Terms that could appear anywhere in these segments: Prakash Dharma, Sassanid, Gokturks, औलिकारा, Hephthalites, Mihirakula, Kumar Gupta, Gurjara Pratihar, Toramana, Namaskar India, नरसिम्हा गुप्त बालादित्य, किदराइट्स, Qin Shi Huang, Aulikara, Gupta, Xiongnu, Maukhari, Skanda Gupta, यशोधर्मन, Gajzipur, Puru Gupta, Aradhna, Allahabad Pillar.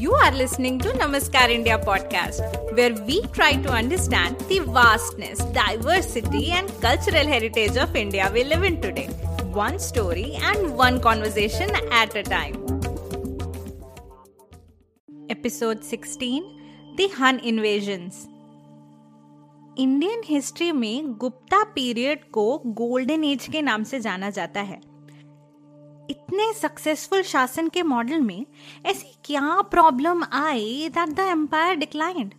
You are listening to Namaskar India podcast, where we try to understand the vastness, diversity and cultural heritage of India we live in today. One story and one conversation at a time. Episode 16, The Hun Invasions. Indian history में Gupta period को golden age के नाम से जाना जाता है। इतने successful शासन के मॉडल में ऐसी क्या प्रॉब्लम आई दैट द एम्पायर डिक्लाइंड?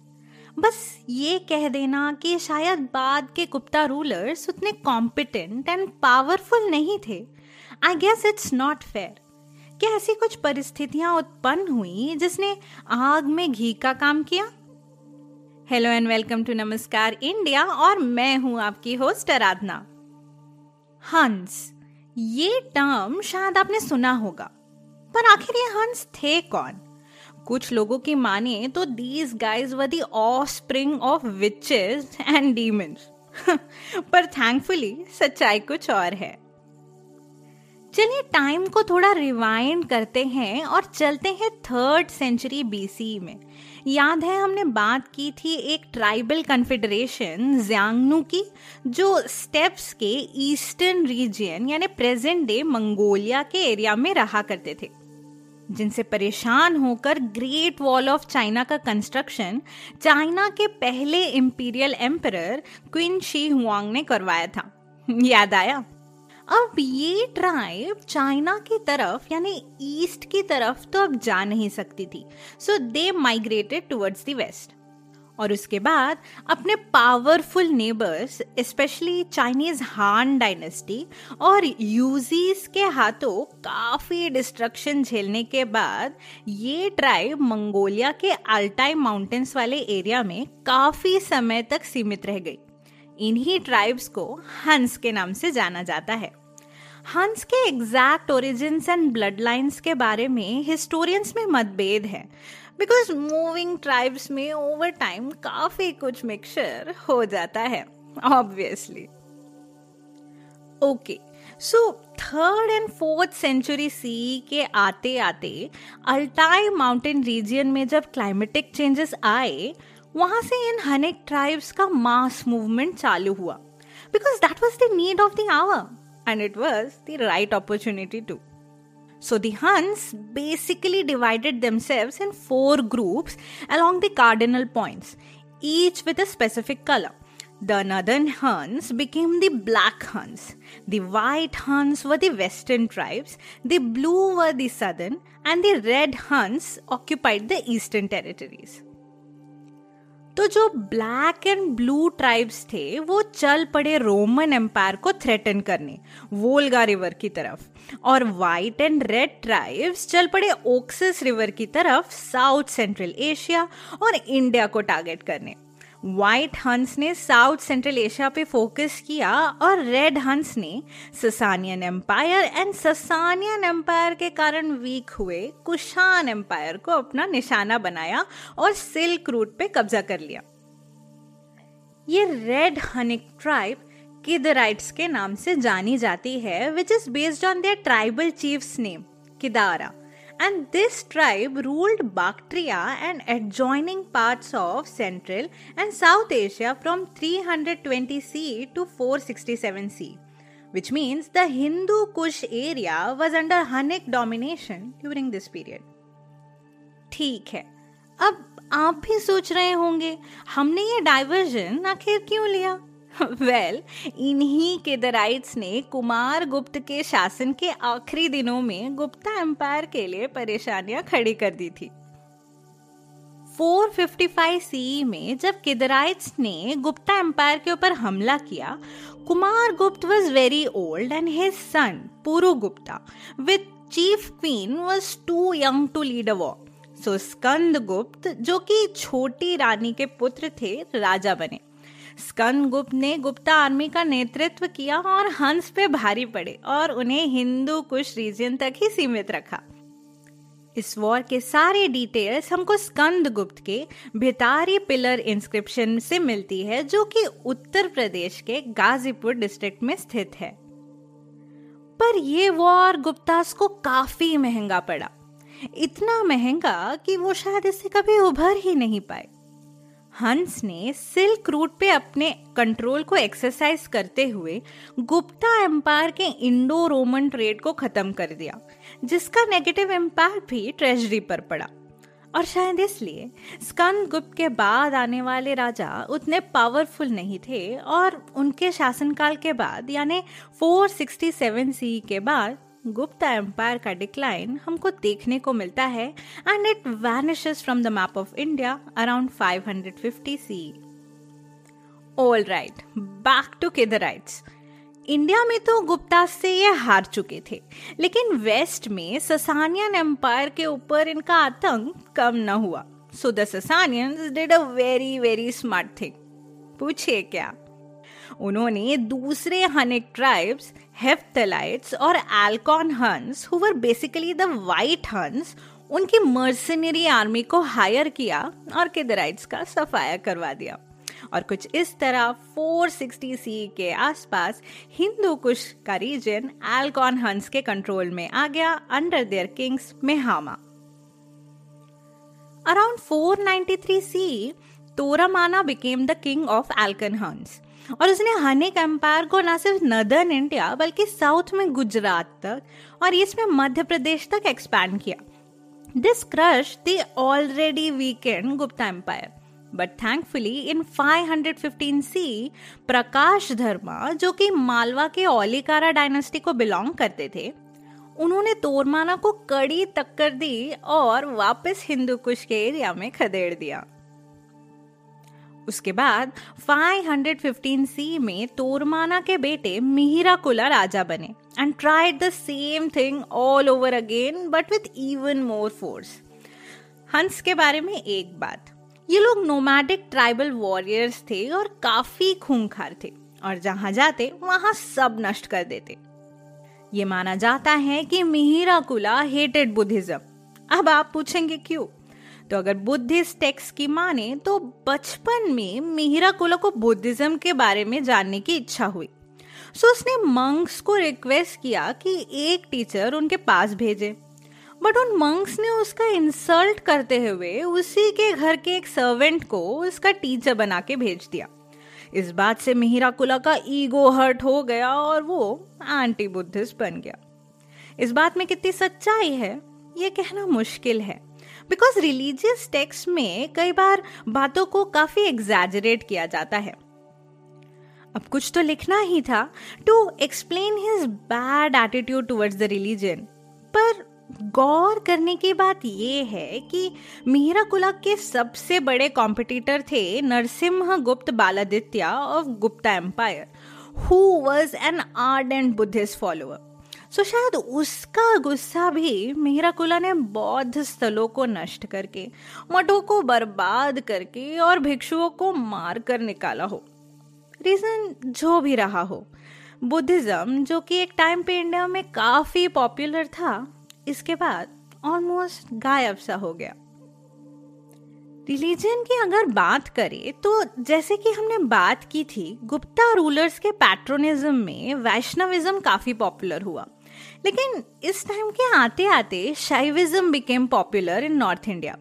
बस ये कह देना कि शायद बाद के गुप्ता रूलर्स उतने कॉम्पिटेंट एंड पावरफुल नहीं थे, I guess it's not fair. क्या ऐसी कुछ परिस्थितियां उत्पन्न हुई जिसने आग में घी का काम किया? Hello and welcome to Namaskar India, और मैं हूँ आपकी होस्ट आराधना। हंस, ये टर्म शायद आपने सुना होगा, पर आखिर ये हंस थे कौन? कुछ लोगों की माने तो these guys were the offspring of witches and demons, पर थैंकफुली सच्चाई कुछ और है। चलिए टाइम को थोड़ा रिवाइंड करते हैं और चलते हैं 3rd century BCE में। याद है हमने बात की थी एक ट्राइबल कन्फेडरेशन ज़ियांगनू की, जो स्टेप्स के ईस्टर्न रीजन यानी प्रेजेंट डे मंगोलिया के एरिया में रहा करते थे, जिनसे परेशान होकर ग्रेट वॉल ऑफ चाइना का कंस्ट्रक्शन चाइना के पहले imperial emperor Qin Shi Huang ने करवाया था। याद आया? अब ये ट्राइब चाइना की तरफ यानी ईस्ट की तरफ तो अब जा नहीं सकती थी, so they migrated towards the west. और उसके बाद अपने powerful neighbours, specially Chinese Han dynasty और यूजीज के हाथों काफ़ी डिस्ट्रक्शन झेलने के बाद ये ट्राइब मंगोलिया के अल्टाई माउंटेन्स वाले एरिया में काफ़ी समय तक सीमित रह गई। इन्हीं ट्राइब्स को हंस के नाम से जाना जाता है। हंस के exact origins and blood lines के बारे में हिस्टोरियंस में मतभेद है, बिकॉज मूविंग ट्राइब्स में ओवर टाइम काफी कुछ मिक्सचर हो जाता है obviously. Okay, so 3rd and 4th century CE के आते आते अल्टाई माउंटेन रीजन में जब क्लाइमेटिक चेंजेस आए, वहां से इन हनेक ट्राइब्स का मास मूवमेंट चालू हुआ, because that was the need of the hour and it was the right opportunity to. So the Huns basically divided themselves in 4 groups along the cardinal points, each with a specific color. The northern Huns became the black Huns, the white Huns were the western tribes, the blue were the southern, and the red Huns occupied the eastern territories. तो जो black and blue tribes थे वो चल पड़े Roman empire को threaten करने Volga river की तरफ, और वाइट एंड रेड ट्राइब्स चल पड़े ओक्सस रिवर की तरफ साउथ सेंट्रल एशिया और इंडिया को टारगेट करने। वाइट हंस ने साउथ सेंट्रल एशिया पे फोकस किया, और रेड हंस ने Sasanian empire and Sasanian empire के कारण वीक हुए कुषाण एम्पायर को अपना निशाना बनाया और सिल्क रूट पे कब्जा कर लिया। ये रेड हनिक ट्राइब किदराइट्स के नाम से जानी जाती है, which is based on their tribal chief's name Kidara, and this tribe ruled Bactria and adjoining parts of Central and South Asia from 320 CE to 467 CE, which means the Hindu Kush area was under Hunnic domination during this period. ठीक है, अब आप भी सोच रहे होंगे हमने ये डाइवर्जन आखिर क्यों लिया? वेल, इन्हीं किदराइट्स ने कुमार गुप्त के शासन के आखिरी दिनों में गुप्ता एम्पायर के लिए परेशानियां खड़ी कर दी थी। 455 सीई में जब किदराइट्स ने गुप्ता एम्पायर के ऊपर हमला किया, कुमार गुप्त was very old and his son Puru Gupta with chief queen was too young to lead a war, so स्कंद गुप्त जो कि छोटी रानी के पुत्र थे राजा बने। स्कंद गुप्त ने गुप्ता आर्मी का नेतृत्व किया और हंस पे भारी पड़े और उन्हें हिंदू कुश रीजन तक ही सीमित रखा। इस वॉर के सारे डिटेल्स हमको स्कंद गुप्त के भितारी पिलर इंस्क्रिप्शन से मिलती है जो कि उत्तर प्रदेश के गाजीपुर डिस्ट्रिक्ट में स्थित है। पर ये वॉर गुप्तास को काफी महंगा पड़ा, इतना महंगा कि वो शायद इससे कभी उभर ही नहीं पाए। हंस ने सिल्क रूट पे अपने कंट्रोल को एक्सरसाइज करते हुए गुप्ता एम्पायर के इंडो रोमन ट्रेड को खत्म कर दिया, जिसका नेगेटिव इम्पैक्ट भी ट्रेजरी पर पड़ा। और शायद इसलिए स्कंद गुप्त के बाद आने वाले राजा उतने पावरफुल नहीं थे और उनके शासनकाल के बाद यानी 467 सीई के बाद गुप्ता एम्पायर का डिक्लाइन हमको देखने को मिलता है and it vanishes from the map of India around 550 CE. All right, back to किदराइट्स। India में तो गुप्ता से ये हार चुके थे, लेकिन वेस्ट में ससानियन एम्पायर के ऊपर इनका आतंक कम न हुआ। So the Sasanians did a very very smart thing. पूछिए क्या? उन्होंने दूसरे हनिक ट्राइब्स हेफ्थलाइट्स और Alchon Huns who were basically the white Huns, उनकी मर्सनरी आर्मी को हायर किया और किदराइट्स का सफाया करवा दिया। और कुछ इस तरह 460 सी के आसपास हिंदू कुश का रीजन अल्कोन हंस के कंट्रोल में आ गया under their kings Mehama. Around 493 C तोरामाना became the king of Alchon Huns और उसने हनिक एम्पायर को ना सिर्फ नदर्न इंडिया बल्कि साउथ में गुजरात तक और ईस्ट में मध्य प्रदेश तक एक्सपैंड किया। This crush the already weakened Gupta empire. But thankfully, in 515 C, Prakash Dharma जो कि मालवा के औलिकारा डायनेस्टी को बिलोंग करते थे, उन्होंने तोरमाना को कड़ी टक्कर दी और वापस हिंदू कुश के एरिया में खदेड़ दिया। उसके बाद 515 C में तोरमाना के बेटे मिहिराकुला राजा बने and tried the same thing all over again but with even more force. हंस के बारे में एक बात, ये लोग नोमैडिक ट्राइबल वॉरियर्स थे और काफी खूंखार थे और जहां जाते वहां सब नष्ट कर देते। ये माना जाता है कि मिहिराकुला हेटेड बुद्धिज्म। अब आप पूछेंगे क्यों? तो अगर बुद्धिस्ट टेक्स्ट की माने तो बचपन में मिहिराकुला को बुद्धिज्म के बारे में जानने की इच्छा हुई। सो उसने मंक्स को रिक्वेस्ट किया कि एक टीचर उनके पास भेजे, बट उन मंक्स ने उसका इंसल्ट करते हुए उसी के घर के एक सर्वेंट को उसका टीचर बना के भेज दिया। इस बात से मिहिराकुला का ईगो हर्ट हो गया और वो एंटी बुद्धिस्ट बन गया। इस बात में कितनी सच्चाई है ये कहना मुश्किल है, बिकॉज रिलीजियस टेक्स्ट में कई बार बातों को काफी एग्जैजरेट किया जाता है। अब कुछ तो लिखना ही था to explain his bad attitude towards the religion. पर गौर करने की बात यह है कि मिहिराकुला के सबसे बड़े कॉम्पिटिटर थे नरसिम्हा गुप्त बालादित्य of Gupta empire who was an ardent Buddhist follower. सो शायद उसका गुस्सा भी मिहिराकुला ने बौद्ध स्थलों को नष्ट करके, मठों को बर्बाद करके और भिक्षुओं को मार कर निकाला हो। रीजन जो भी रहा हो, बुद्धिज्म जो कि एक टाइम पे इंडिया में काफी पॉपुलर था, इसके बाद ऑलमोस्ट गायब सा हो गया। रिलीजन की अगर बात करें तो जैसे कि हमने बात की थी, गुप्ता रूलर्स के पैट्रोनिज्म में वैष्णविज्म काफी पॉपुलर हुआ, लेकिन इस टाइम के आते आते Shaivism became popular in north India.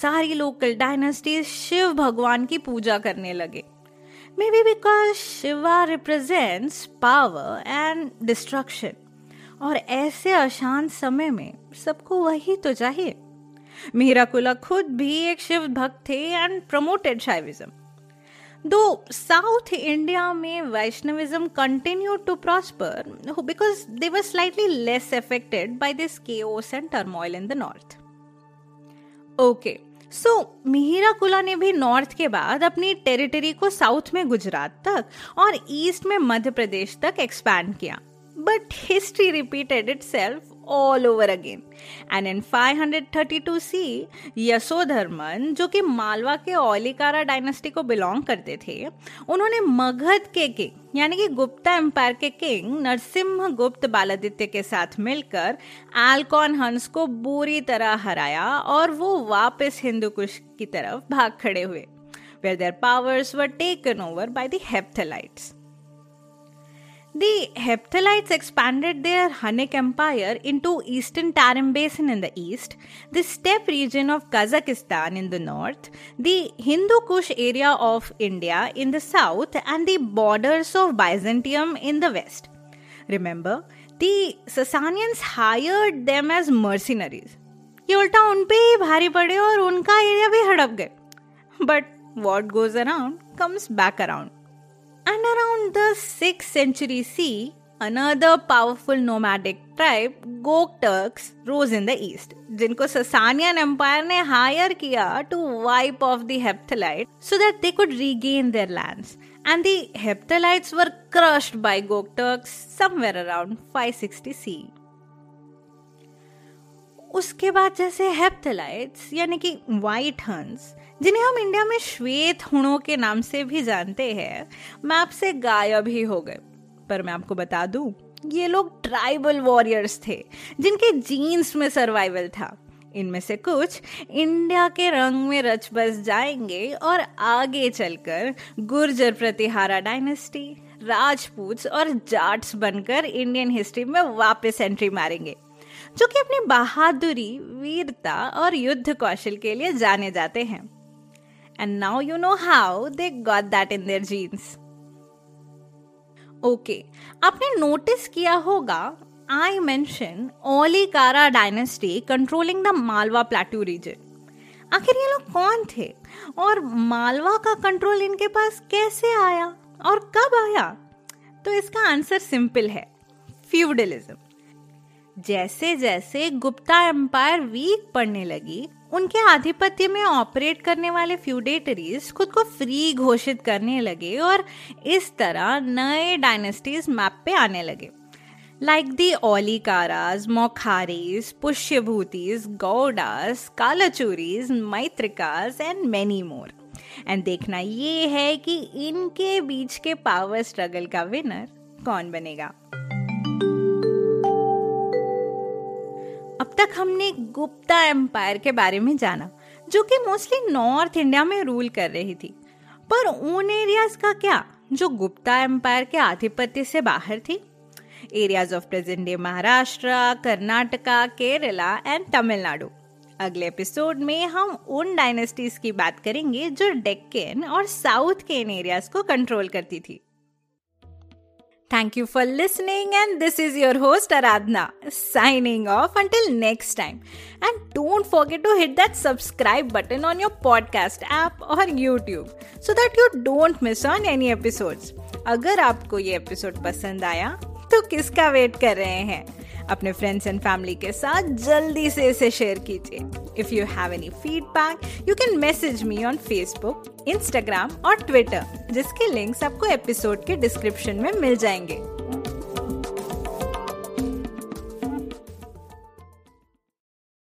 सारी लोकल डायनेस्टीज शिव भगवान की पूजा करने लगे, may be because Shiva represents power and destruction और ऐसे अशांत समय में सबको वही तो चाहिए। मिहिराकुला खुद भी एक शिव भक्त थे and promoted Shaivism. Though south India में Vaishnavism continue to prosper because they were slightly less affected by this chaos and turmoil in the north. Okay, so Mihirakula ने भी नॉर्थ के बाद अपनी टेरिटरी को साउथ में गुजरात तक और ईस्ट में मध्य प्रदेश तक एक्सपैंड किया। But history repeated itself all over again. And in 532 C, यशोधर्मन, जो कि मालवा के औलिकारा डायनेस्टी को बिलोंग करते थे, उन्होंने मगध के किंग यानी कि गुप्ता एम्पायर के किंग नरसिम्हा गुप्त बालादित्य के साथ मिलकर अल्कोन हंस को बुरी तरह हराया और वो वापस हिंदू कुश की तरफ भाग खड़े हुए, where their powers were taken over by the Hephthalites. The Hephthalites expanded their Hunnic empire into eastern Tarim basin in the east, the steppe region of Kazakhstan in the north, the Hindu Kush area of India in the south, and the borders of Byzantium in the west. Remember, the Sassanians hired them as mercenaries. ये उल्टा उन पे ही भारी पड़े और उनका area भी हड़प गए. But what goes around comes back around. And around the 6th century C, another powerful nomadic tribe, Gokturks, rose in the east, जिनको Sassanian Empire ने hire किया to wipe off the Hephthalites so that they could regain their lands. And the Hephthalites were crushed by Gokturks somewhere around 560 C. उसके बाद जैसे हेप्थलाइट्स यानी कि white हंस, जिन्हें हम इंडिया में श्वेत हुणों के नाम से भी जानते हैं, मैप से गायब ही हो गए. पर मैं आपको बता दूं, ये लोग ट्राइबल वॉरियर्स थे जिनके जीन्स में सर्वाइवल था. इनमें से कुछ इंडिया के रंग में रच बस जाएंगे और आगे चलकर गुर्जर प्रतिहारा डायनेस्टी, राजपूत और जाट्स बनकर इंडियन हिस्ट्री में वापस एंट्री मारेंगे, जो कि अपनी बहादुरी, वीरता और युद्ध कौशल के लिए जाने जाते हैं. And now you know how they got that in their genes. Okay, आपने नोटिस किया होगा I mention औलिकारा dynasty controlling the Malwa plateau region. आखिर ये लोग कौन थे और मालवा का कंट्रोल इनके पास कैसे आया और कब आया? तो इसका आंसर सिंपल है, फ्यूडलिज्म. जैसे जैसे गुप्ता एम्पायर वीक पड़ने लगी, उनके आधिपत्य में ऑपरेट करने वाले फ्यूडेटरीज खुद को फ्री घोषित करने लगे और इस तरह नए डायनेस्टीज मैप पे आने लगे, like the Aulikaras, Maukharis, Pushyabhutis, Gaudas, Kalachuris, Maitrakas and many more. And देखना ये है कि इनके बीच के पावर स्ट्रगल का विनर कौन बनेगा. अब तक हमने गुप्ता एम्पायर के बारे में जाना, जो कि मोस्टली नॉर्थ इंडिया में रूल कर रही थी. पर उन एरियाज का क्या जो गुप्ता एम्पायर के आधिपत्य से बाहर थी? Areas of present day Maharashtra, Karnataka, Kerala and Tamil Nadu. अगले एपिसोड में हम उन डायनेस्टीज की बात करेंगे जो डेक्कन और साउथ के इन एरियाज को कंट्रोल करती थी. Thank you for listening, and this is your host Aradhna signing off until next time. And don't forget to hit that subscribe button on your podcast app or YouTube so that you don't miss on any episodes. अगर आपको ये episode पसंद आया तो किसका wait कर रहे हैं? अपने फ्रेंड्स एंड फैमिली के साथ जल्दी से इसे शेयर कीजिए. If you have any feedback, you can message me on Facebook, Instagram और Twitter, जिसके लिंक्स आपको एपिसोड के डिस्क्रिप्शन में मिल जाएंगे.